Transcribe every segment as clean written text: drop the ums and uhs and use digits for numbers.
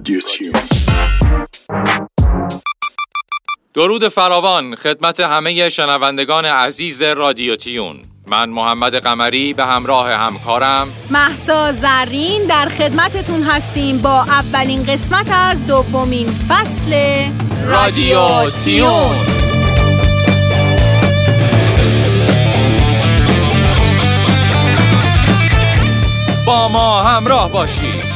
رادیوتیون. درود فراوان خدمت همه شنوندگان عزیز رادیوتیون. من محمد قمری به همراه همکارم مهسا زرین در خدمتتون هستیم با اولین قسمت از دومین فصل رادیوتیون. با ما همراه باشید.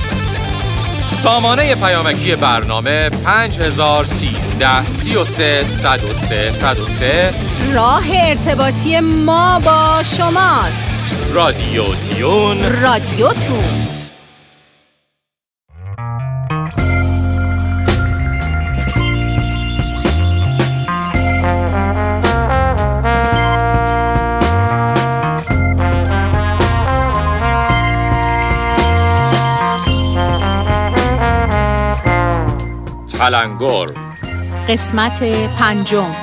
سامانه پیامکی برنامه 5013 33 103 103. راه ارتباطی ما با شماست. رادیوتیون، رادیوتون. قلنگور قسمت پنجم.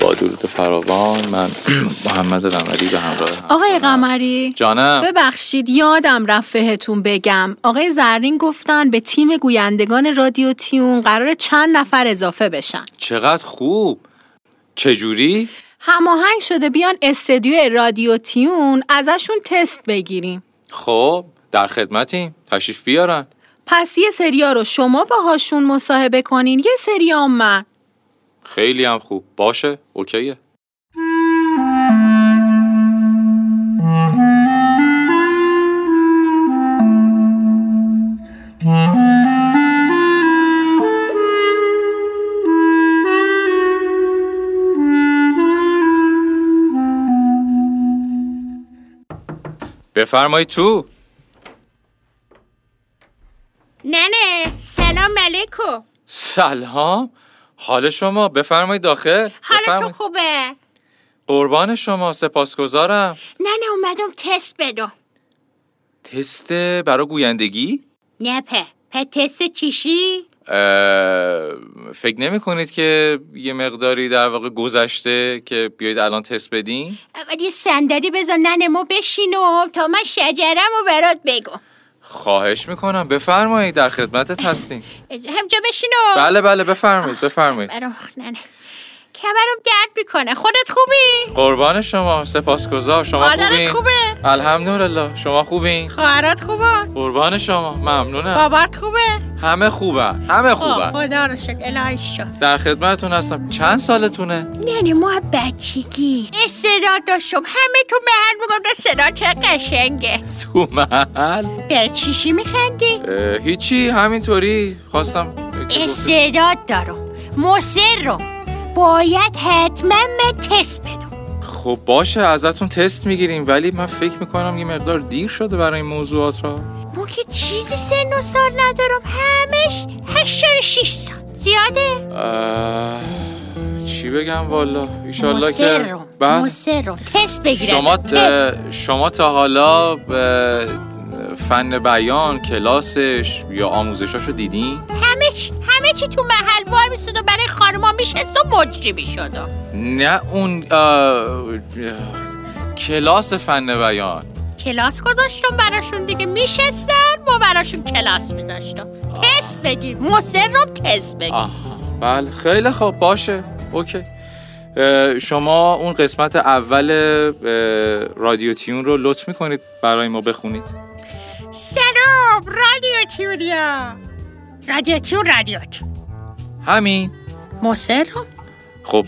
با درود فراوان، من محمد قمری به همراه آقای قمری. جانم. ببخشید یادم رفت بهتون بگم، آقای زرین گفتن به تیم گویندگان رادیوتیون قراره چند نفر اضافه بشن. چقدر خوب. چجوری؟ هماهنگ شده بیان استدیو رادیوتیون ازشون تست بگیریم. خب در خدمتیم، تشریف بیارن. پس یه سریا رو شما باهاشون مصاحبه کنین، یه سریا من. خیلی هم خوب. باشه، اوکیه. بفرمایی تو. ننه سلام علیکم. سلام. حال شما؟ بفرمایید داخل. حالتون خوبه؟ قربان شما، سپاسگزارم. نه اومدم تست بدم. تست برای گویندگی؟ نه په تست چیشی؟ فکر نمی کنید که یه مقداری در واقع گذشته که بیایید الان تست بدین؟ ولی صندلی بذار ننمو بشینم تا من شجرمو برات بگم. خواهش میکنم، بفرمایید در خدمتت هستیم. همجا بشینم. بله بفرمایید. کمرم درد میکنه. خودت خوبی؟ قربان شما، سپاسگزار. شما خوبین؟ مادرت خوبه؟ الحمدلله. شما خوبین؟ خواهرات خوبه؟ قربان شما، ممنونم. بابات خوبه؟ همه خوبه. خدا رو شکر. الهی شکر. در خدمتتون هستم. چند سالتونه؟ نه ما بچگی استعداد داشتم. همه تو محل میگفتن صدا چه قشنگه. تو محل؟ بر چیشی میخندی؟ هیچی، همینطوری خواستم. استعداد دارم، مصرم، باید حتما من تست بدم. خب باشه، ازتون تست میگیریم، ولی من فکر میکنم یه مقدار دیر شده برای این موضوعات را. ما که چیزی سن و سال ندارم، همش 8 و 6 سال. زیاده؟ چی بگم والا، ایشالله که مصرم تست بگیرم. شما تا حالا فن بیان، کلاسش یا آموزشاشو دیدین؟ همه چی تو محل وای میسود و برای خانما میشست و مجری میشد. نه اون کلاس فن بیان کلاس گذاشتم براشون دیگه، میشستن و براشون کلاس میذاشتم. تست بگیر، مصرم تست بگیر. بله خیلی خوب، باشه اوکی. شما اون قسمت اول رادیوتیون رو لطف میکنید برای ما بخونید. سلام رادیوتیونیا. رادیوتیون همین مصر. خب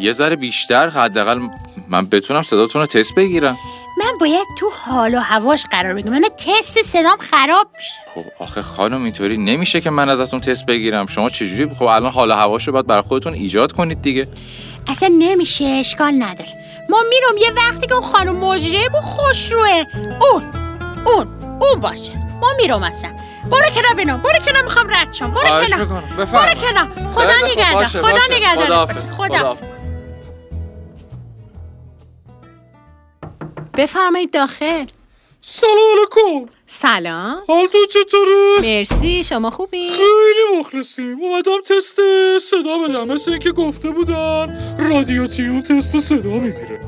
یه ذره بیشتر حداقل من بتونم صداتون رو تست بگیرم. من باید تو حال و هواش قرار بگیرم، منو تست صدام خراب میشه. خب آخه خانم اینطوری نمیشه که من ازتون تست بگیرم. شما چجوری؟ خب الان حال و هواش رو باید برای خودتون ایجاد کنید دیگه. اصلا نمیشه، اشکال نداره. ما میرم یه وقتی که اون خانم مجریه بود خوش روه اون باشه. ما میرم اصلا. برو کنار میخوام رد شم. برو کنار. خدا نگهدار. خدا. بفرمایید داخل. سلام علیکم. سلام. حال تو چطوره؟ مرسی، شما خوبی؟ خیلی مخلصیم. اومدم تست صدا بدم، مثل اینکه گفته بودن رادیوتیون تست صدا میگیره.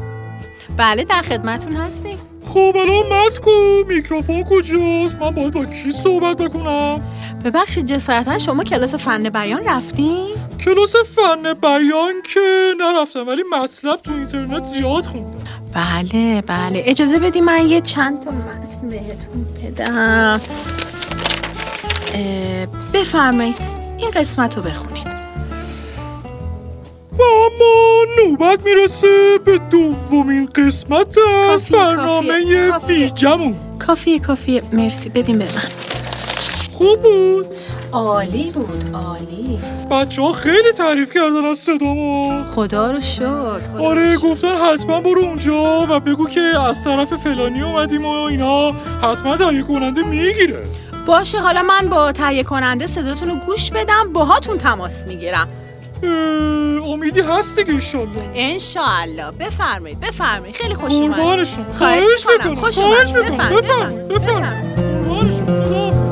بله در خدمتون هستیم. خب الان مت کن، میکروفون کجاست؟ من باید با کی صحبت بکنم؟ ببخشید جسارتا شما کلاس فن بیان رفتین؟ کلاس فن بیان که نرفتم، ولی مطلب تو اینترنت زیاد خوندم. بله بله، اجازه بدی من یه چند تا متن بهتون بدم. بفرمایید این قسمت رو بخونید. و اما نوبت میرسه به دومین قسمت از برنامه بیجمون. کافیه، مرسی، بدیم به من. خوب بود؟ عالی بود. بچه ها خیلی تعریف کردن از صدامو، خدا رو شکر. آره گفتن حتما برو اونجا و بگو که از طرف فلانی اومدیم و اینا، حتما تهیه کننده میگیره. باشه حالا من با تهیه کننده صداتون رو گوش بدم، باهاتون تماس میگیرم. امیدی هست دیگه انشالله. بفرمایید، خیلی خوش اومد. قربانشون، خواهش میکنم. بفرمایید. قربانشون، خداحافظ.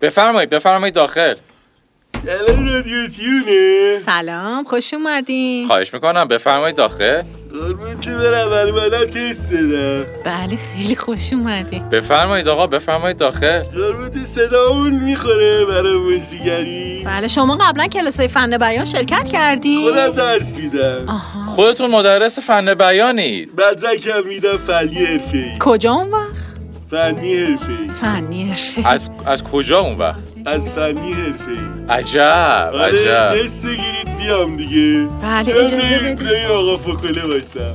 بفرمایید داخل. سلام رادیوتیونه. سلام، خوش اومدین. خواهش میکنم، بفرمایید داخل. قربون چی برم، ولی بالا تست صدا. بله خیلی خوش اومدین. بفرمایید آقا، بفرمایید داخل. قربون تو صدامون میخوره برای موسیقی. بله شما قبلا کلاسای فن بیان شرکت کردین؟ خودم درس میدم. خودتون مدرس فن بیانید؟ مدرکم میدم فنی حرفه‌ای. کجا اون وقت؟ فنی حرفه‌ای. از کجا اون وقت؟ از فنی حرفه‌ای. عجب. تست گیرید بیام دیگه. بله اجازه بدید آقا فوکله باشم.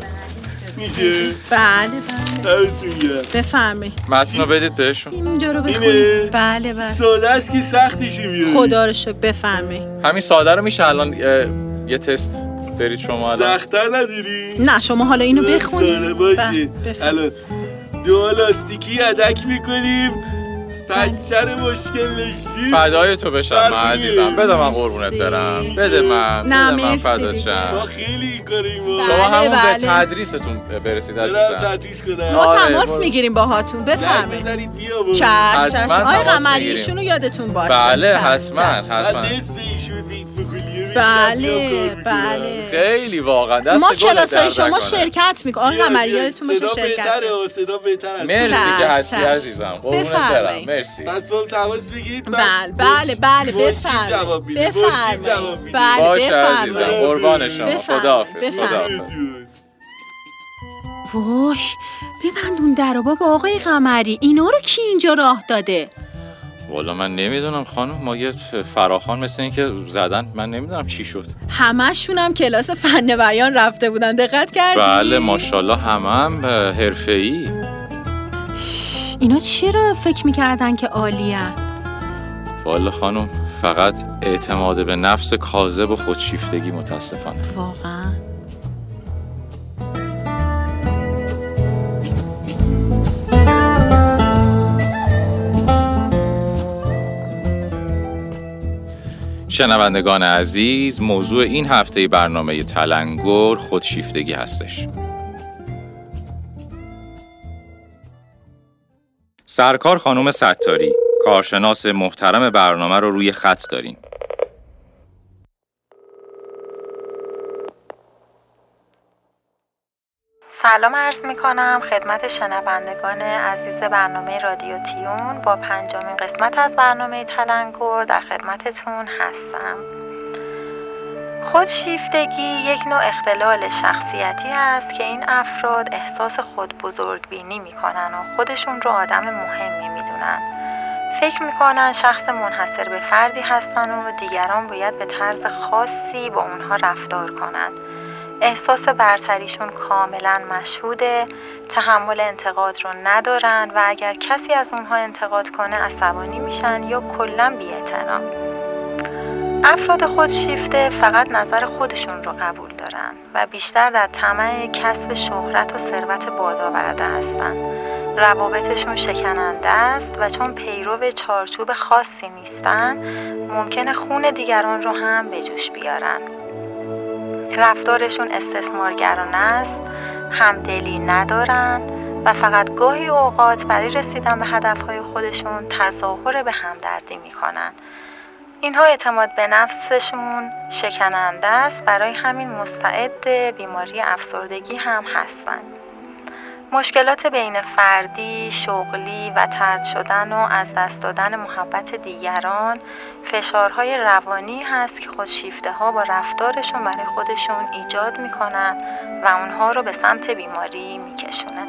میشه؟ بله. بفرمایید. متنو بدید بهشون. اینجا رو بخونید. بله. ساده است که سختیشو بیارید. خدا رو شکر. بفرمایید. همین ساده رو میشه الان یه تست برید شما الان. سخت‌تر نداری؟ نه شما حالا اینو بخونید. الان دو لاستیکی هدک میکنیم، پنچر مشکل نشدیم. فدای تو بشم من عزیزم، بده من قربونت برم، بده من فدا شم. ما خیلی این کاریم. شما همون به تدریستون برسید عزیزم. ما تماس میگیریم باهاتون. بفرمایید بزنید بیا برو. چشم. آقای قمری ایشونو یادتون باشه. بله حتما. نصف ایشون بله. خیلی واقعا دست ما کلاسای شما شرکت میکنه. آقا مریادتون باشه شرکت. صدا بهتر. مرسی که هستی عزیزم. قربونت برم. مرسی. پس برام تماس بگیرید. بله بفرمایید. باشه عزیزم، قربان شما. خداحافظ. وای ببندون درو بابا. آقای قمری اینا رو کی اینجا راه داده؟ والا من نمیدونم خانم، ما یه فراخان مثل این که زدن، من نمیدونم چی شد. همشون هم کلاس فن بیان رفته بودن، دقت کردی؟ بله ماشاءالله همم حرفه‌ای. اینا چرا فکر می‌کردن که عالی‌ان؟ والا خانم فقط اعتماد به نفس کاذب و خودشیفتگی متاسفانه. واقعا شنوندگان عزیز، موضوع این هفته برنامه تلنگر خودشیفتگی هستش. سرکار خانم ستاری، کارشناس محترم برنامه رو روی خط داریم. سلام عرض میکنم خدمت شنوندگان عزیز برنامه رادیو تیون. با 5 قسمت از برنامه تلنگر در خدمتتون هستم. خودشیفتگی یک نوع اختلال شخصیتی است که این افراد احساس خود بزرگبینی میکنن و خودشون رو آدم مهمی میدونن فکر میکنن شخص منحصر به فردی هستن و دیگران باید به طرز خاصی با اونها رفتار کنن. احساس برتریشون کاملا مشهوده، تحمل انتقاد رو ندارن و اگر کسی از اونها انتقاد کنه عصبانی میشن یا کلا بی‌احترام. افراد خودشیفته فقط نظر خودشون رو قبول دارن و بیشتر در طمع کسب شهرت و ثروت بادآورده هستن. روابطشون شکننده است و چون پیرو چارچوب خاصی نیستن ممکنه خون دیگران رو هم به جوش بیارن. رفتارشون استثمارگرانه است، همدلی ندارن و فقط گاهی اوقات برای رسیدن به هدفهای خودشون تظاهر به همدردی میکنن. اینها اعتماد به نفسشون شکننده است، برای همین مستعد بیماری افسردگی هم هستن. مشکلات بین فردی، شغلی و طرد شدن و از دست دادن محبت دیگران فشارهای روانی هست که خودشیفته ها با رفتارشون برای خودشون ایجاد میکنن و اونها رو به سمت بیماری میکشونن.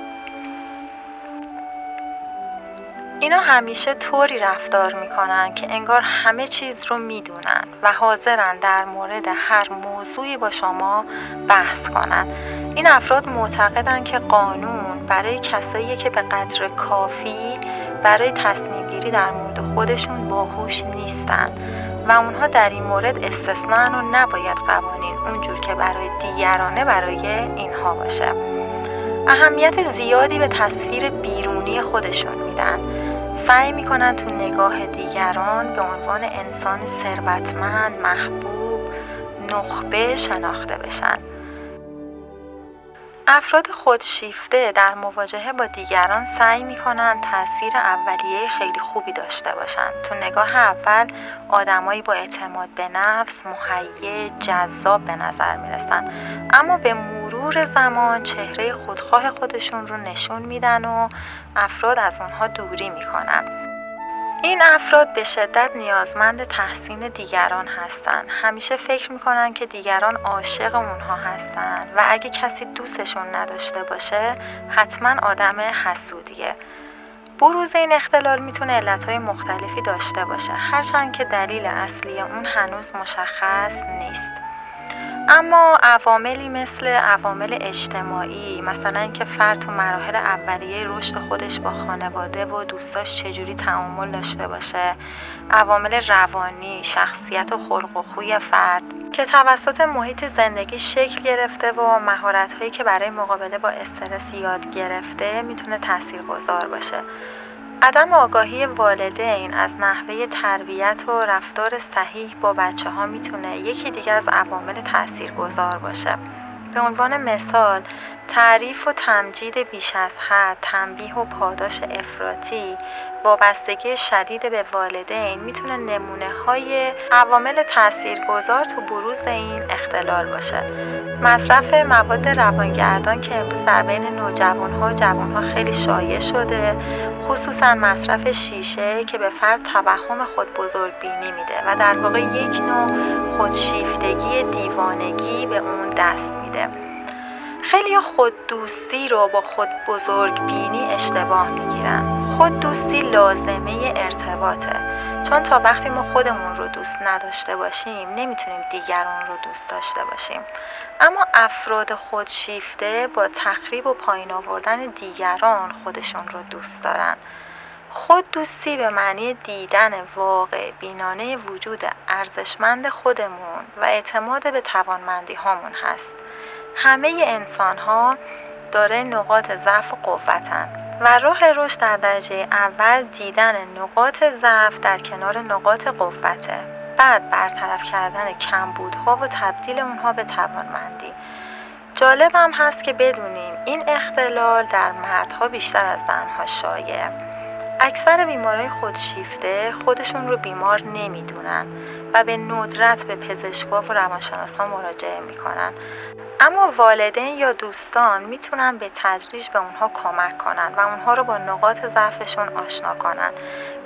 اینا همیشه طوری رفتار میکنن که انگار همه چیز رو میدونن و حاضرن در مورد هر موضوعی با شما بحث کنن. این افراد معتقدن که قانون برای کساییه که به قدر کافی برای تصمیم گیری در مورد خودشون باهوش نیستن و اونها در این مورد استثنان و نباید قوانین اونجور که برای دیگرانه برای اینها باشه. اهمیت زیادی به تصویر بیرونی خودشون میدن. سعی میکنن تو نگاه دیگران به عنوان انسان ثروتمند، محبوب، نخبه شناخته بشن. افراد خودشیفته در مواجهه با دیگران سعی میکنن تأثیر اولیه خیلی خوبی داشته باشن. تو نگاه اول آدمایی با اعتماد به نفس، مهیج، جذاب به نظر میرسن، اما به مرور زمان چهره خودخواه خودشون رو نشون میدن و افراد از اونها دوری میکنن. این افراد به شدت نیازمند تحسین دیگران هستند. همیشه فکر میکنن که دیگران عاشق اونها هستند و اگه کسی دوستشون نداشته باشه حتما آدم حسودیه. بروز این اختلال میتونه علتهای مختلفی داشته باشه، هرچند که دلیل اصلی اون هنوز مشخص نیست. اما عواملی مثل عوامل اجتماعی، مثلا اینکه فرد تو مراحل اولیه رشد خودش با خانواده و دوستاش چجوری تعامل داشته باشه، عوامل روانی، شخصیت و خلق و خوی فرد که توسط محیط زندگی شکل گرفته و مهارت‌هایی که برای مقابله با استرس یاد گرفته میتونه تاثیرگذار باشه. عدم آگاهی والدین از نحوه تربیت و رفتار صحیح با بچه ها میتونه یکی دیگه از عوامل تاثیرگذار باشه. به عنوان مثال تعریف و تمجید بیش از حد، تنبیه و پاداش افراطی، وابستگی شدید به والدین میتونه نمونه‌های عوامل تاثیرگذار تو بروز این اختلال باشه. مصرف مواد روانگردان که امروز در بین جوانها خیلی شایع شده، خصوصا مصرف شیشه که به فرد توهم خود بزرگ بینی میده و در واقع یک نوع خودشیفتگی دیوانگی به اون دست میده. خیلی خود دوستی رو با خود بزرگ بینی اشتباه میگیرن. خود دوستی لازمه ارتباطه، چون تا وقتی ما خودمون رو دوست نداشته باشیم نمیتونیم دیگران رو دوست داشته باشیم. اما افراد خودشیفته با تخریب و پایین آوردن دیگران خودشون رو دوست دارن. خود دوستی به معنی دیدن واقع بینانه وجود ارزشمند خودمون و اعتماد به توانمندی هامون هست. همه انسان ها داره نقاط ضعف و قوتن و راه رشد در درجه اول دیدن نقاط ضعف در کنار نقاط قوته، بعد برطرف کردن کمبودها و تبدیل اونها به توانمندی. جالب هم هست که بدونیم این اختلال در مردها بیشتر از زنها شایع. اکثر بیمارای خودشیفته خودشون رو بیمار نمیدونن و به ندرت به پزشک‌ها و روانشناسان مراجعه میکنن، اما والدین یا دوستان میتونن به تدریج به اونها کمک کنن و اونها رو با نقاط ضعفشون آشنا کنن،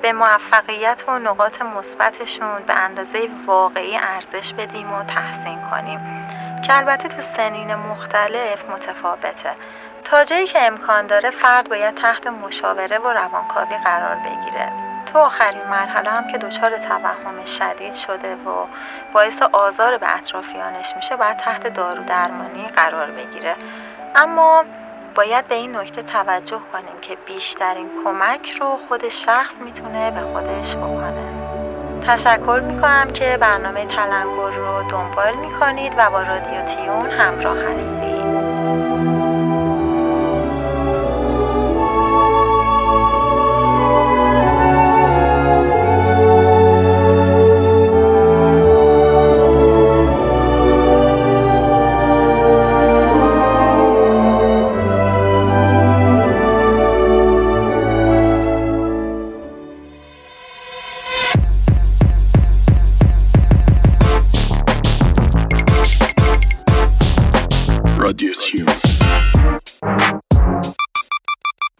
به موفقیت و نقاط مثبتشون به اندازه واقعی ارزش بدیم و تحسین کنیم که البته تو سنین مختلف متفاوته. تا جایی که امکان داره فرد باید تحت مشاوره و روانکاوی قرار بگیره. تا آخرین مرحله هم که دچار توهم شدید شده و باعث آزار به اطرافیانش میشه باید تحت دارو درمانی قرار بگیره. اما باید به این نکته توجه کنیم که بیشترین کمک رو خود شخص میتونه به خودش بکنه. تشکر میکنم که برنامه تلنگر رو دنبال میکنید و با رادیوتیون همراه هستید.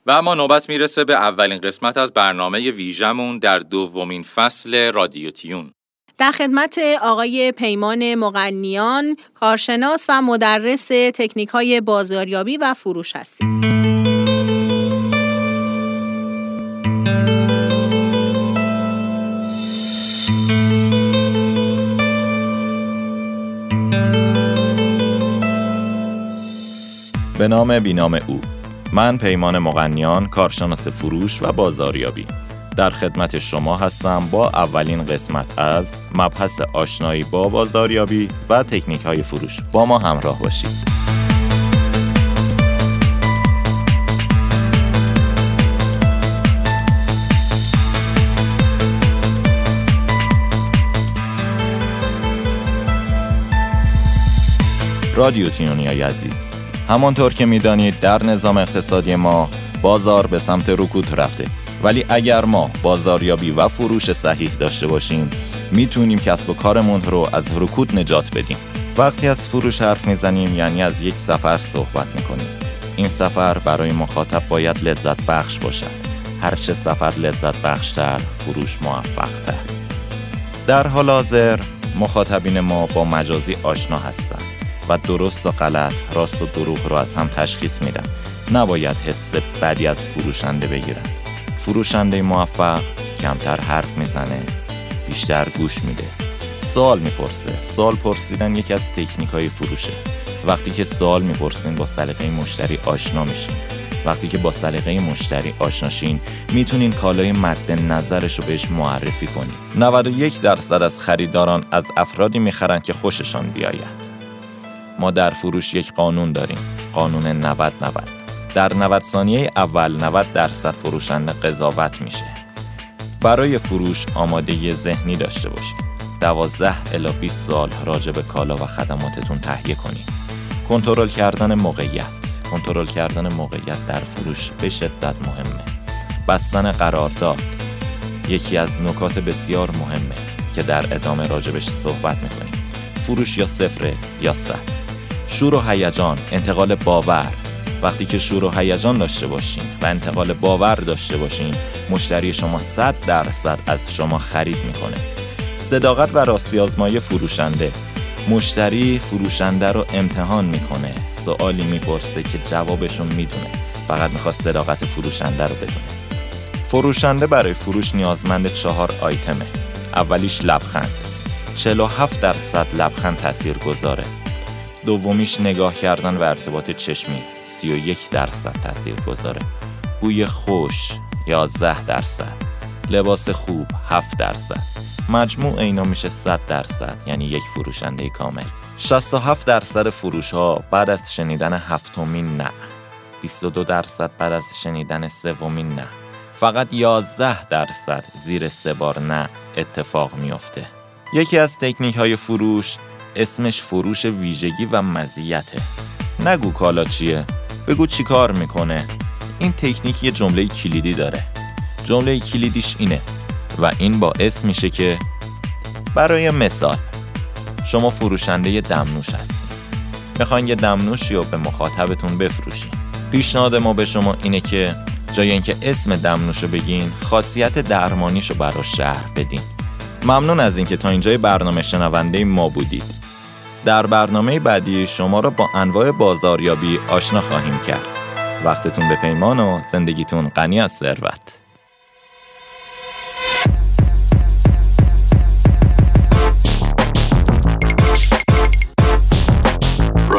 و اما نوبت میرسه به اولین قسمت از برنامه ویژمون در دومین فصل رادیوتیون. در خدمت آقای پیمان مقنیان، کارشناس و مدرس تکنیک‌های بازاریابی و فروش هستیم. به نام بینام او، من پیمان مقنیان، کارشناس فروش و بازاریابی در خدمت شما هستم با اولین قسمت از مبحث آشنایی با بازاریابی و تکنیک‌های فروش. با ما همراه باشید. رادیو تیونیای عزیز، همانطور که می‌دانید در نظام اقتصادی ما بازار به سمت رکود رفته، ولی اگر ما بازاریابی و فروش صحیح داشته باشیم میتونیم کسب و کارمون رو از رکود نجات بدیم. وقتی از فروش حرف میزنیم یعنی از یک سفر صحبت میکنیم. این سفر برای مخاطب باید لذت بخش باشد. هرچه سفر لذت بخشتر، فروش موفق‌تر. در حال حاضر مخاطبین ما با مجازی آشنا هستند و درست و غلط، راست و دروغ رو از هم تشخیص میدن. نباید حس بدی از فروشنده بگیرن. فروشنده موفق کمتر حرف میزنه، بیشتر گوش میده، سوال میپرسه. سوال پرسیدن یکی از تکنیک‌های فروشه. وقتی که سوال میپرسین با سلیقه مشتری آشنا میشین. وقتی که با سلیقه مشتری آشناشین میتونین کالای مد نظرش رو بهش معرفی کنین. 91% از خریداران از افرادی میخرن که خوششان بیاید. ما در فروش یک قانون داریم، قانون 90-90. در 90 ثانیه اول 90% فروشنده قضاوت میشه. برای فروش آمادگی ذهنی داشته باشید. 12 الی 20 سال راجع به کالا و خدماتتون تهیه کنید. کنترل کردن موقعیت. کنترل کردن موقعیت در فروش به شدت مهمه. بستن قرارداد یکی از نکات بسیار مهمه که در ادامه راجبش صحبت میکنیم. فروش یا 0 یا 100. شور و هیجان، انتقال باور. وقتی که شور و هیجان داشته باشین و انتقال باور داشته باشین، مشتری شما 100% از شما خرید میکنه. صداقت و راستی آزمایی فروشنده. مشتری فروشنده رو امتحان میکنه. سوالی میپرسه که جوابشو میدونه، فقط میخواد صداقت فروشنده رو بدونه. فروشنده برای فروش نیازمند 4 آیتمه. اولیش لبخند. 47% لبخند تاثیرگذاره. دومیش نگاه کردن و ارتباط چشمی، 31% تاثیرگذاره. بوی خوش، 11%. لباس خوب، 7%. مجموع اینا میشه 100%، یعنی یک فروشنده کامل. 67% فروش‌ها بعد از شنیدن هفتمین نه، 22% بعد از شنیدن سومین نه. فقط 11% زیر 3 بار نه اتفاق میفته. یکی از تکنیک‌های فروش اسمش فروش ویژگی و مزیته. نگو کالا چیه، بگو چی کار میکنه. این تکنیک یه جمله کلیدی داره. جمله کلیدیش اینه و این باعث میشه که، برای مثال، شما فروشنده دمنوش هستید. میخواین یه دمنوشی رو به مخاطبتون بفروشین. پیشنهاد ما به شما اینه که جای اینکه اسم دمنوش رو بگین، خاصیت درمانیش رو براش شرح بدین. ممنون از اینکه تا اینجای برنامه شنونده ما بودید. در برنامه بعدی شما را با انواع بازاریابی آشنا خواهیم کرد. وقتتون به پیمان و زندگیتون غنی از ثروت.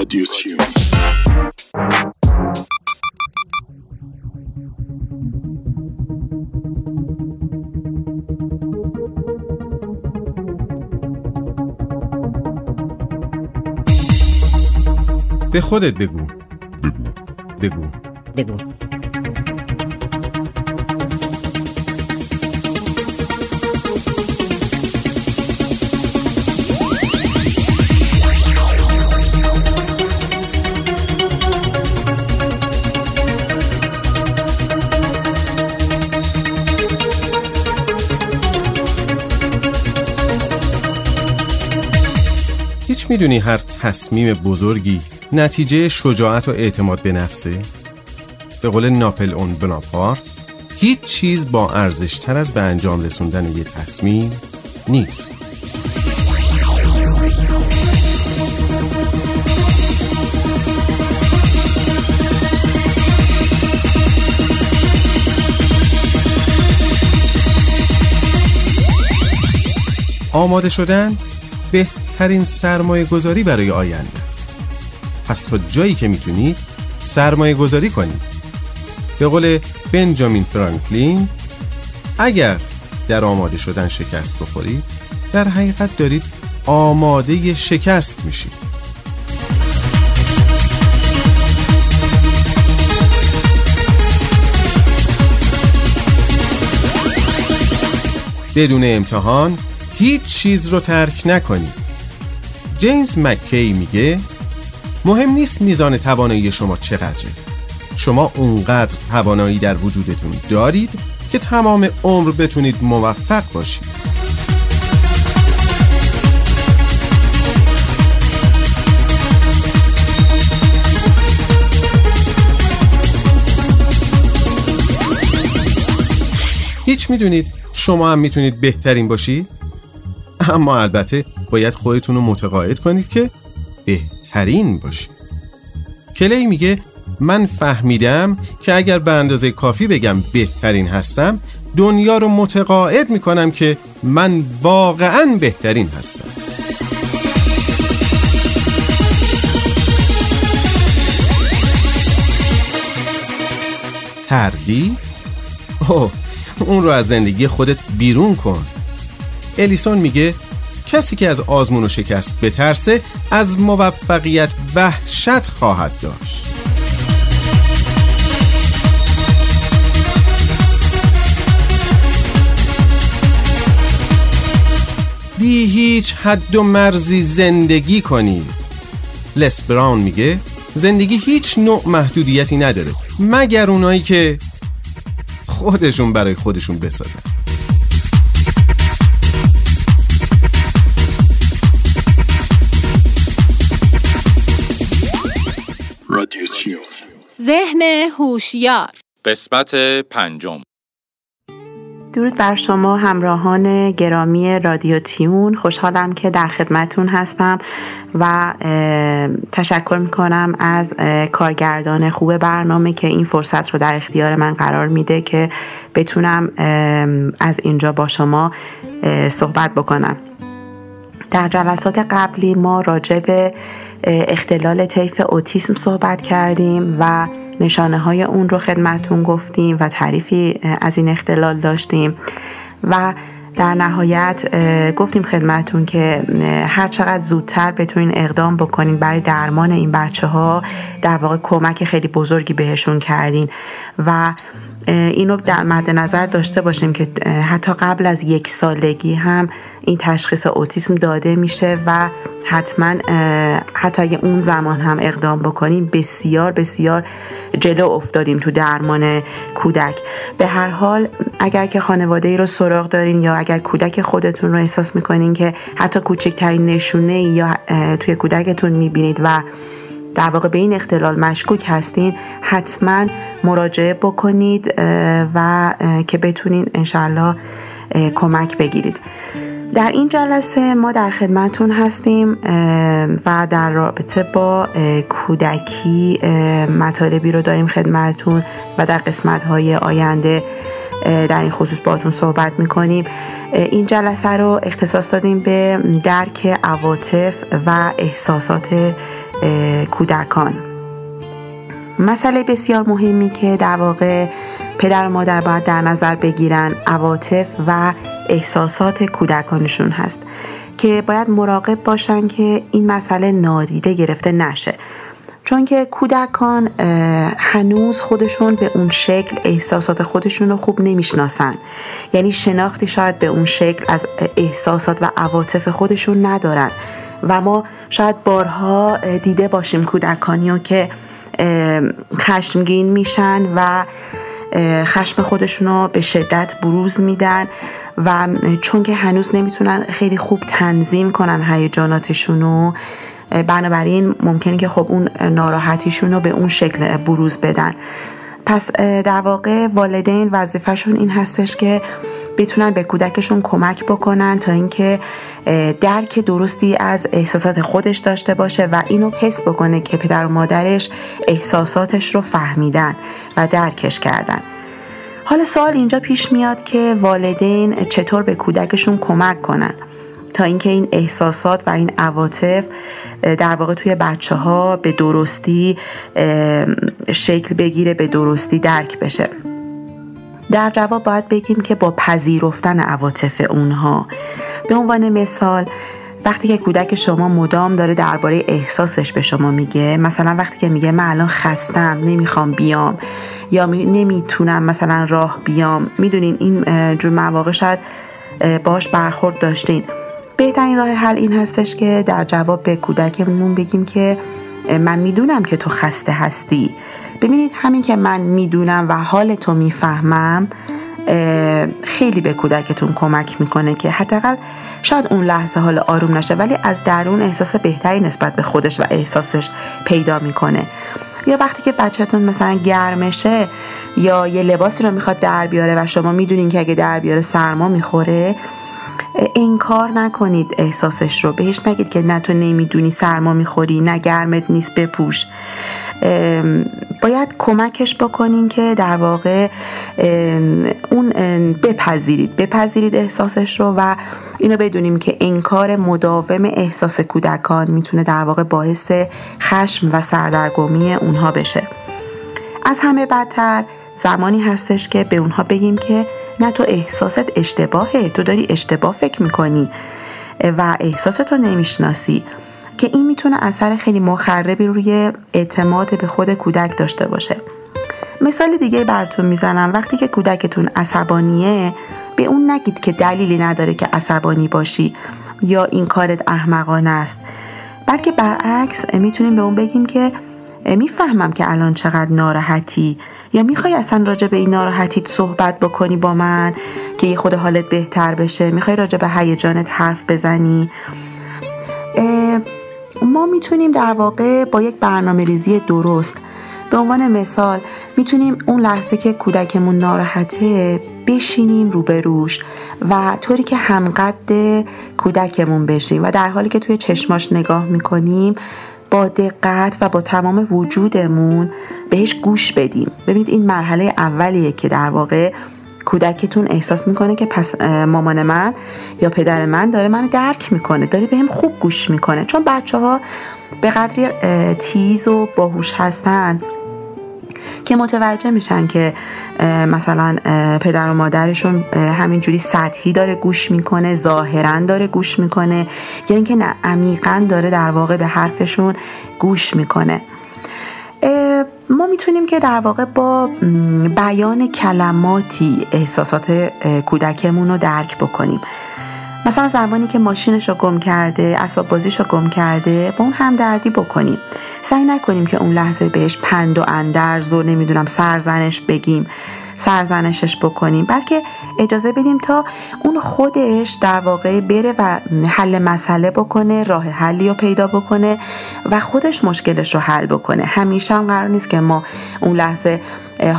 رادیوتیون. به خودت بگو. بگو. هیچ میدونی هر تصمیم بزرگی نتیجه شجاعت و اعتماد به نفسه؟ به قول ناپلئون بناپارت، هیچ چیز با ارزش‌تر از به انجام رسوندن یه تصمیم نیست. آماده شدن بهترین سرمایه گذاری برای آینده است. پس تا جایی که میتونید سرمایه گذاری کنید. به قول بنجامین فرانکلین، اگر در آماده شدن شکست بخورید، در حقیقت دارید آماده شکست میشید. بدون امتحان هیچ چیز رو ترک نکنید. جیمز مکی میگه مهم نیست میزان توانایی شما چقدره، شما اونقدر توانایی در وجودتون دارید که تمام عمر بتونید موفق باشید. هیچ میدونید شما هم میتونید بهترین باشید، اما البته باید خودتون رو متقاعد کنید که بهترین باشید. کلی میگه من فهمیدم که اگر به اندازه کافی بگم بهترین هستم، دنیا رو متقاعد میکنم که من واقعاً بهترین هستم. تردید؟ اون رو از زندگی خودت بیرون کن. الیسون میگه کسی که از آزمون و شکست بترسه، از موفقیت وحشت خواهد داشت. بی هیچ حد و مرزی زندگی کنید. لس براون میگه زندگی هیچ نوع محدودیتی نداره، مگر اونایی که خودشون برای خودشون بسازن. رادیوتیون. ذهن هوشیار، قسمت پنجم. درود بر شما همراهان گرامی رادیوتیون، خوشحالم که در خدمتون هستم و تشکر میکنم از کارگردان خوب برنامه که این فرصت رو در اختیار من قرار میده که بتونم از اینجا با شما صحبت بکنم. در جلسات قبلی ما راجع به اختلال طیف اوتیسم صحبت کردیم و نشانه های اون رو خدمتون گفتیم و تعریفی از این اختلال داشتیم و در نهایت گفتیم خدمتون که هر چقدر زودتر بتونین اقدام بکنین برای درمان این بچه ها، در واقع کمک خیلی بزرگی بهشون کردین و اینو در مد نظر داشته باشیم که حتی قبل از 1 سالگی هم این تشخیص اوتیسم داده میشه و حتما حتی اگه اون زمان هم اقدام بکنیم بسیار بسیار جلو افتادیم تو درمان کودک. به هر حال اگر که خانواده ای رو سراغ دارین یا اگر کودک خودتون رو احساس میکنین که حتی کوچکترین نشونه یا توی کودکتون میبینید و در واقع به این اختلال مشکوک هستین، حتما مراجعه بکنید و که بتونین انشالله کمک بگیرید. در این جلسه ما در خدمتون هستیم و در رابطه با کودکی مطالبی رو داریم خدمتون و در قسمت‌های آینده در این خصوص باهاتون صحبت می‌کنیم. این جلسه رو اختصاص دادیم به درک عواطف و احساسات کودکان. مسئله بسیار مهمی که در واقع پدر و مادر باید در نظر بگیرن عواطف و احساسات کودکانشون هست که باید مراقب باشن که این مسئله نادیده گرفته نشه، چون که کودکان هنوز خودشون به اون شکل احساسات خودشون رو خوب نمیشناسن، یعنی شناختی شاید به اون شکل از احساسات و عواطف خودشون ندارن و ما شاید بارها دیده باشیم کودکانیو که خشمگین میشن و خشم خودشونو به شدت بروز میدن و چون که هنوز نمیتونن خیلی خوب تنظیم کنن هیجاناتشونو، بنابراین ممکنه که خب اون ناراحتیشونو به اون شکل بروز بدن. پس در واقع والدین وظیفهشون این هستش که بتونن به کودکشون کمک بکنن تا اینکه درک درستی از احساسات خودش داشته باشه و اینو حس بکنه که پدر و مادرش احساساتش رو فهمیدن و درکش کردن. حالا سوال اینجا پیش میاد که والدین چطور به کودکشون کمک کنن تا اینکه این احساسات و این عواطف در واقع توی بچه‌ها به درستی شکل بگیره، به درستی درک بشه. در جواب باید بگیم که با پذیرفتن عواطف اونها. به عنوان مثال وقتی که کودک شما مدام داره درباره احساسش به شما میگه، مثلا وقتی که میگه من الان خستم، نمیخوام بیام یا نمیتونم مثلا راه بیام، میدونین این جور مواقع شاید باش برخورد داشتین، بهترین راه حل این هستش که در جواب به کودکمون بگیم که من میدونم که تو خسته هستی. ببینید همین که من میدونم و حال تو میفهمم خیلی به کودکتون کمک میکنه که حداقل شاید اون لحظه حال آروم نشه ولی از درون احساس بهتری نسبت به خودش و احساسش پیدا میکنه. یا وقتی که بچه‌تون مثلا گرمشه یا یه لباسی رو میخواد در بیاره و شما میدونین که اگه در بیاره سرما میخوره، انکار نکنید احساسش رو، بهش نگید که نه تو نمیدونی سرما میخوری، نه گرمت نیست بپوش. باید کمکش بکنین که در واقع اون بپذیرید احساسش رو و اینو بدونیم که انکار مداوم احساس کودکان میتونه در واقع باعث خشم و سردرگمی اونها بشه. از همه بدتر زمانی هستش که به اونها بگیم که نه تو احساست اشتباهه، تو داری اشتباه فکر میکنی و احساستو نمیشناسی، که این میتونه اثر خیلی مخربی روی اعتماد به خود کودک داشته باشه. مثال دیگه براتون میزنم، وقتی که کودکتون عصبانیه به اون نگید که دلیلی نداره که عصبانی باشی یا این کارت احمقانه است، بلکه برعکس میتونیم به اون بگیم که میفهمم که الان چقدر ناراحتی، یا میخوای اصلا راجع به این ناراحتیت صحبت بکنی با من که یه خود حالت بهتر بشه، میخوای راجع به هیجانت حرف بزنی. ما میتونیم در واقع با یک برنامه‌ریزی درست، به عنوان مثال میتونیم اون لحظه که کودکمون ناراحته بشینیم روبروش و طوری که همقد کودکمون بشیم و در حالی که توی چشماش نگاه میکنیم با دقت و با تمام وجودمون بهش گوش بدیم. ببینید این مرحله اولیه که در واقع کودکتون احساس میکنه که پس مامان من یا پدر من داره منو درک میکنه، داره بهم خوب گوش میکنه. چون بچه‌ها به قدری تیز و باهوش هستن که متوجه میشن که مثلا پدر و مادرشون همینجوری سطحی داره گوش میکنه، ظاهرا داره گوش میکنه، یا یعنی اینکه نه، عمیقا داره در واقع به حرفشون گوش میکنه. ما میتونیم که در واقع با بیان کلماتی احساسات کودکمون رو درک بکنیم. مثلا زمانی که ماشینش رو گم کرده، اسباب بازیش رو گم کرده، با اون همدردی بکنیم. سعی نکنیم که اون لحظه بهش پند و اندرز و نمیدونم سرزنش بگیم، سرزنشش بکنیم، بلکه اجازه بدیم تا اون خودش در واقع بره و حل مسئله بکنه، راه حلی رو پیدا بکنه و خودش مشکلش رو حل بکنه. همیشه هم قرار نیست که ما اون لحظه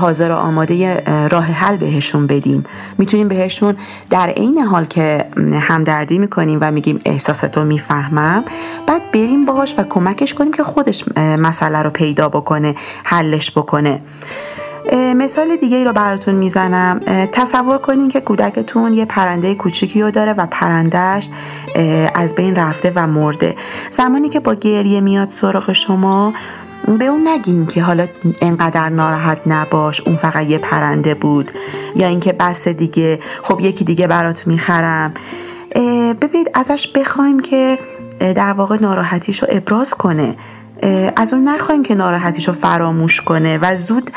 حاضر و آماده راه حل بهشون بدیم. میتونیم بهشون در عین حال که همدردی میکنیم و میگیم احساستو میفهمم، بعد بریم باهاش و کمکش کنیم که خودش مسئله رو پیدا بکنه، حلش بکنه. مثال دیگه ای رو براتون میزنم. تصور کنین که کودکتون یه پرنده کوچیکی رو داره و پرندهش از بین رفته و مرده. زمانی که با گریه میاد سراغ شما، به اون نگین که حالا انقدر ناراحت نباش، اون فقط یه پرنده بود، یا اینکه بس دیگه، خب یکی دیگه برات میخرم. ببینید ازش بخوایم که در واقع ناراحتیشو ابراز کنه، از اون نخوایم که ناراحتیشو فراموش کنه و زود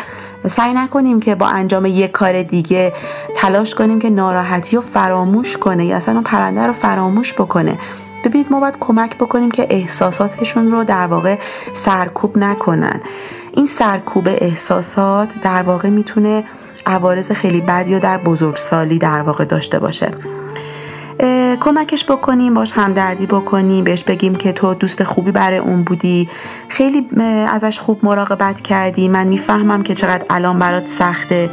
سعی نکنیم که با انجام یک کار دیگه تلاش کنیم که ناراحتی رو فراموش کنه یا اصلا اون پرنده رو فراموش بکنه. ببینید ما باید کمک بکنیم که احساساتشون رو در واقع سرکوب نکنن. این سرکوب احساسات در واقع میتونه عوارض خیلی بدی رو در بزرگسالی در واقع داشته باشه. کمکش بکنیم، باش همدردی بکنیم، بهش بگیم که تو دوست خوبی برای اون بودی، خیلی ازش خوب مراقبت کردی، من میفهمم که چقدر الان برات سخته.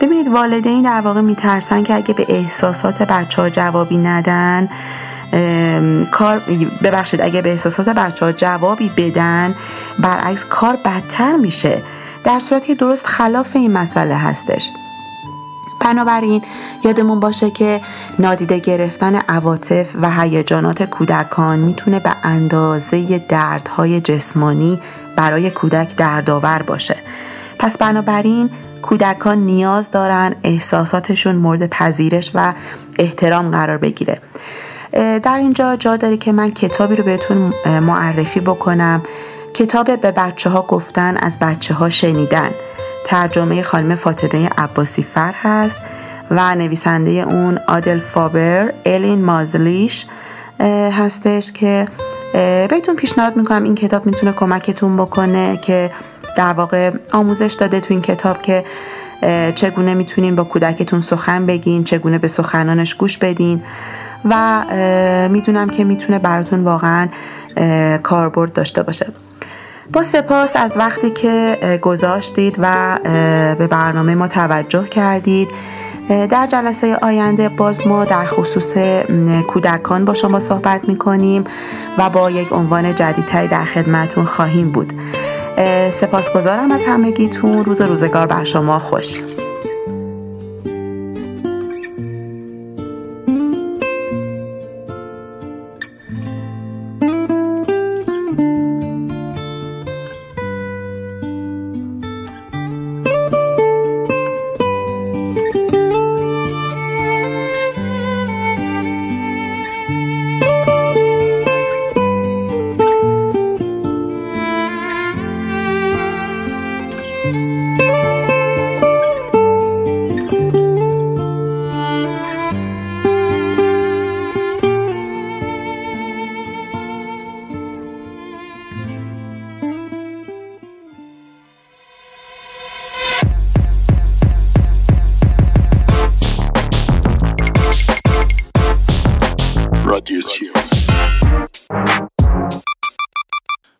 ببینید والدین در واقع میترسن که اگه به احساسات بچه‌ها جوابی ندن، اگه به احساسات بچه‌ها جوابی بدن، برعکس کار بدتر میشه، در صورتی که درست خلاف این مسئله هستش. بنابراین یادمون باشه که نادیده گرفتن عواطف و هیجانات کودکان میتونه به اندازه دردهای جسمانی برای کودک دردآور باشه. پس بنابراین کودکان نیاز دارن احساساتشون مورد پذیرش و احترام قرار بگیره. در اینجا جا داره که من کتابی رو بهتون معرفی بکنم. کتاب به بچه ها گفتن، از بچه ها شنیدن، ترجمه خانم فاطمه عباسیفر هست و نویسنده اون آدل فابر، الین مازلیش هستش که بهتون پیشنهاد میکنم این کتاب میتونه کمکتون بکنه، که در واقع آموزش داده تو این کتاب که چگونه میتونین با کودکتون سخن بگین، چگونه به سخنانش گوش بدین، و میدونم که میتونه براتون واقعا کاربرد داشته باشه. با سپاس از وقتی که گذاشتید و به برنامه ما توجه کردید. در جلسه آینده باز ما در خصوص کودکان با شما صحبت می‌کنیم و با یک عنوان جدیدتری در خدمتون خواهیم بود. سپاسگزارم از همگیتون. روز روزگار بر شما خوش.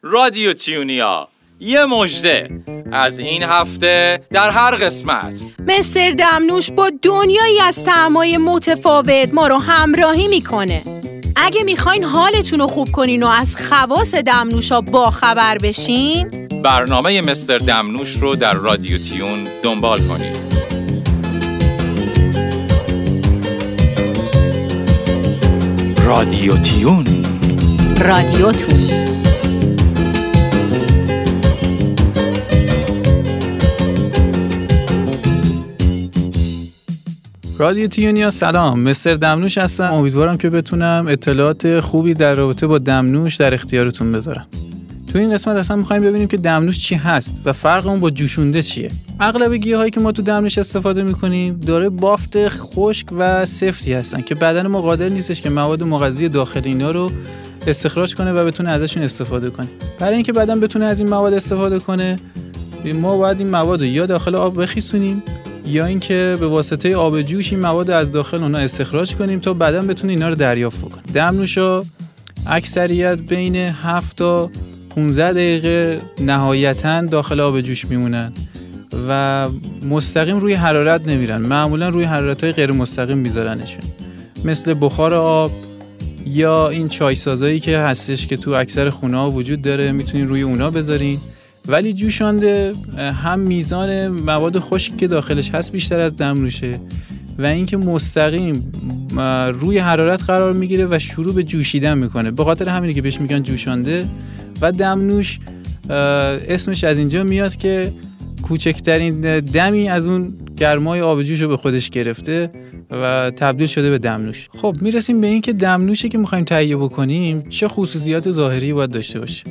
رادیو تیونیا، یه مژده از این هفته در هر قسمت مستر دمنوش با دنیایی از طعمای متفاوت ما رو همراهی میکنه. اگه میخواین حالتون رو خوب کنین و از خواص دمنوشا با خبر بشین، برنامه مستر دمنوش رو در رادیو تیون دنبال کنید. رادیو تیون، رادیو تون. رادیو تیونیا سلام، مستر دمنوش هستم. امیدوارم که بتونم اطلاعات خوبی در رابطه با دمنوش در اختیارتون بذارم. تو این قسمت اصلا می‌خوایم ببینیم که دمنوش چی هست و فرق اون با جوشونده چیه. اغلب گیاهایی که ما تو دمنوش استفاده می‌کنیم داره بافت خشک و سفتی هستن که بدن ما قادر نیستش که مواد مغذی داخل اینا رو استخراج کنه و بتونه ازشون استفاده کنه. برای اینکه بدن بتونه از این مواد استفاده کنه، ما باید این مواد رو یا داخل آب بخیسونیم یا اینکه به واسطه آب جوش این مواد از داخل اونها استخراج کنیم تا بدن بتونه اینا رو دریافت کنه. دمنوشا اکثریت بین 7 تا 15 دقیقه نهایتاً داخل آب جوش میمونن و مستقیم روی حرارت نمیرن. معمولاً روی حرارت‌های غیر مستقیم میذارنشون، مثل بخار آب یا این چای سازایی که هستش که تو اکثر خونه‌ها وجود داره، میتونین روی اونها بذارین ولی جوشانده هم میزان مواد خشکی که داخلش هست بیشتر از دمنوشه و اینکه مستقیم روی حرارت قرار میگیره و شروع به جوشیدن میکنه. به خاطر همینه که بهش میگن جوشانده. و دمنوش اسمش از اینجا میاد که کوچکترین دمی از اون گرمای آبجوش رو به خودش گرفته و تبدیل شده به دمنوش. خب میرسیم به این که دمنوشی که میخوایم تهیه بکنیم چه خصوصیات ظاهری باید داشته باشه.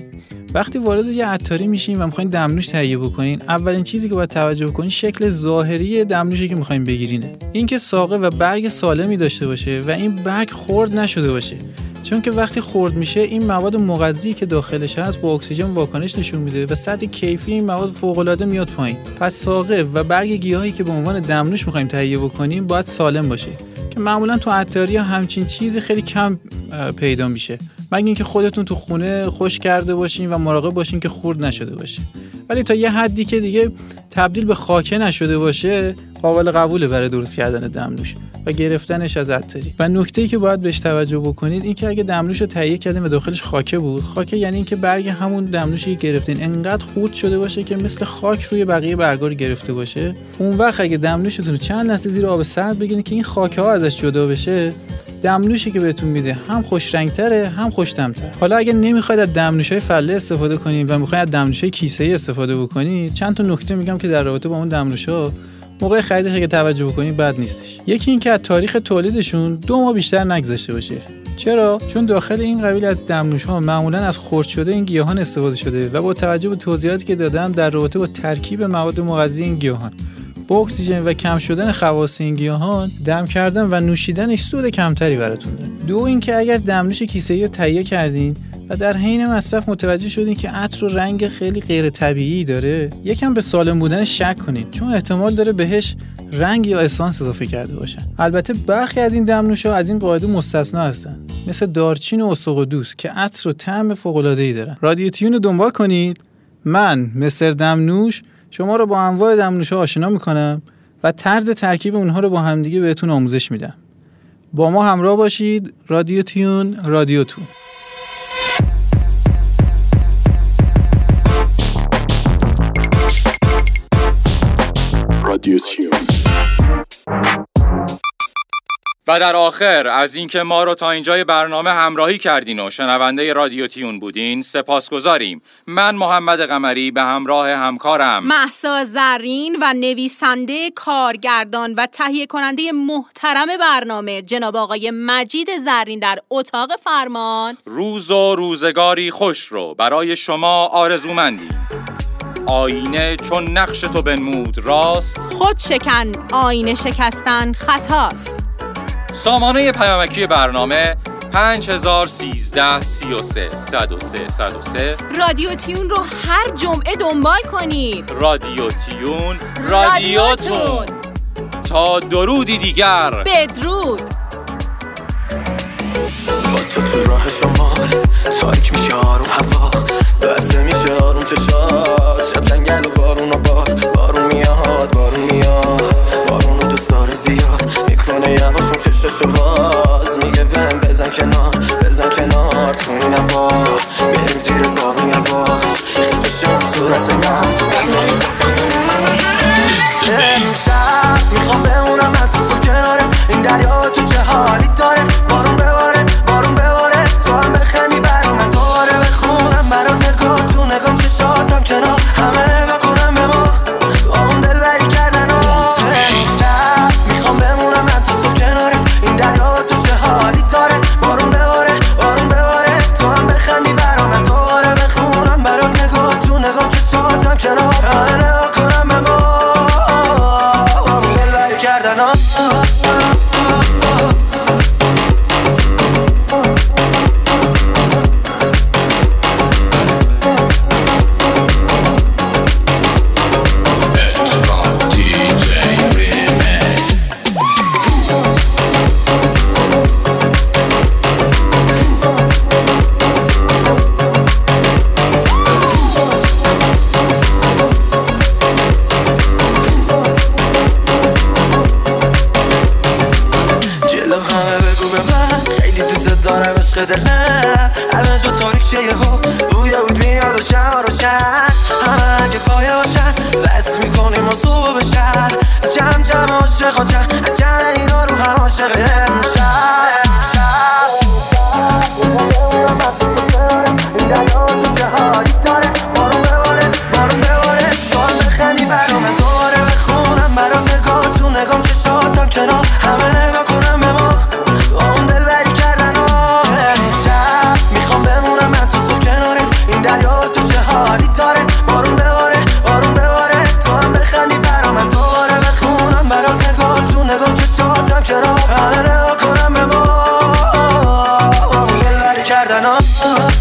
وقتی وارد یه عطاری میشیم و میخواین دمنوش تهیه بکنین، اولین چیزی که باید توجه کنین شکل ظاهری دمنوشی که میخواین بگیرینه. این که ساقه و برگ سالمی داشته باشه و این برگ خرد نشده باشه. چون که وقتی خرد میشه این مواد مغذی که داخلش هست با اکسیژن واکنش نشون میده و سطح کیفی این مواد فوق العاده میاد پایین. پس ساقه و برگ گیاهی که به عنوان دمنوش میخوایم تهیه بکنیم باید سالم باشه که معمولا تو عطاری همچین چیزی خیلی کم پیدا میشه، مگر اینکه خودتون تو خونه خوش کرده باشین و مراقب باشین که خرد نشده باشه. ولی تا یه حدی که دیگه تبدیل به خاکه نشده باشه قابل قبوله برای درست کردن دمنوش و گرفتنش از عطاری. و نکته‌ای که باید بهش توجه بکنید این که اگه دمنوش رو تهیه کردیم و داخلش خاکه بود، خاکه یعنی اینکه برگ همون دمنوشی گرفتین انقدر خرد شده باشه که مثل خاک روی بقیه برگا رو گرفته باشه. اون وقت اگه دمنوشتون رو چند لحظه زیر آب سرد بگیرید که این خاکه‌ها ازش جدا بشه، دمنوشی که بهتون میده هم خوش رنگ‌تره هم خوش طعم‌تره. حالا اگه نمیخواید از دمنوش‌های فله استفاده کنید و میخواید از دمنوش‌های کیسه‌ای استفاده بکنید، چند تا نکته میگم که در رابطه با اون دمنوش‌ها موقع خریدش اگه توجه بکنید بد نیستش. یکی این که از تاریخ تولیدشون 2 ماه بیشتر نگذشته باشه. چرا؟ چون داخل این قبیل از دمنوش‌ها معمولاً از خرد شده این گیاهان استفاده شده و با توجه به توضیحاتی که دادم در رابطه با ترکیب مواد مغذی این گیاهان، با اکسیژن و کم شدن خواص این گیاهان، دم کردن و نوشیدنش سود کمتری براتون داره. 2 اینکه اگر دمنوش کیسه‌ای رو تهیه کردین و در حین مصرف متوجه شدین که عطر و رنگ خیلی غیر طبیعی داره، یکم به سالم بودنش شک کنین چون احتمال داره بهش رنگ یا اسانس اضافه کرده باشن. البته برخی از این دمنوش‌ها از این قاعده مستثنا هستن، مثل دارچین و اسقدوس که عطر و طعم فوق‌العاده‌ای دارن. رادیوتیون رو دنبال کنید. من مستر دمنوش شما رو با انواع دمنوش‌ها آشنا می‌کنم و طرز ترکیب اونها رو با همدیگه بهتون آموزش میدم. با ما همراه باشید. رادیوتیون، رادیوتون. و در آخر از اینکه ما رو تا اینجای برنامه همراهی کردین و شنونده رادیو تیون بودین سپاسگزاریم. من محمد قمری به همراه همکارم مهسا زرین و نویسنده، کارگردان و تهیه کننده محترم برنامه جناب آقای مجید زرین در اتاق فرمان روز و روزگاری خوش رو برای شما آرزومندیم. آینه چون نقش تو بنمود راست، خود شکن آینه شکستن خطاست. سامانه پیامکی برنامه 5013 33 103 103. رادیو تیون رو هر جمعه دنبال کنید. رادیو تیون، رادیوتون. تا درودی دیگر، بدرود. با تو راه شمال تاریک میشه، آروم هوا بسته میشه، آروم چشات شب جنگل و بارون و باد. بارون میاد، بارون میاد، بارون رو دوست داره زیاد. میکنه یواشون چششو باز، میگه بهم بزن کنار، بزن کنار. تو این هوا بریم زیر بارون یواش، خیز بشم صورت مست. امشب میخوام بمونم من تو سو کناره، این دریا تو چه حالی داره. بارون بباره، بارون بباره، تو هم بخنی برام. من دوباره بخونم برات نگاه، تو نگام چشاتم کنار. همه بکنم به ما با اون دلبری کردن و امشب میخوام بمونم من تو سو کناره، این دریا تو چه حالی داره. بارون بباره، بارون بباره، تو هم بخنی برام. من دوباره بخونم برات نگاه، تو نگام چشاتم کنار. همه نگاه کنم به ما. همه جو تاریک شیه ها، روی بیا بود میاد و شما روشن همه اگه پایه باشن وست میکنیم و صبح بشن جم جم عاشق و جم جم اینا رو هم عاشق همشن چرا همه نگاه کنم به ما دلبری کردن ها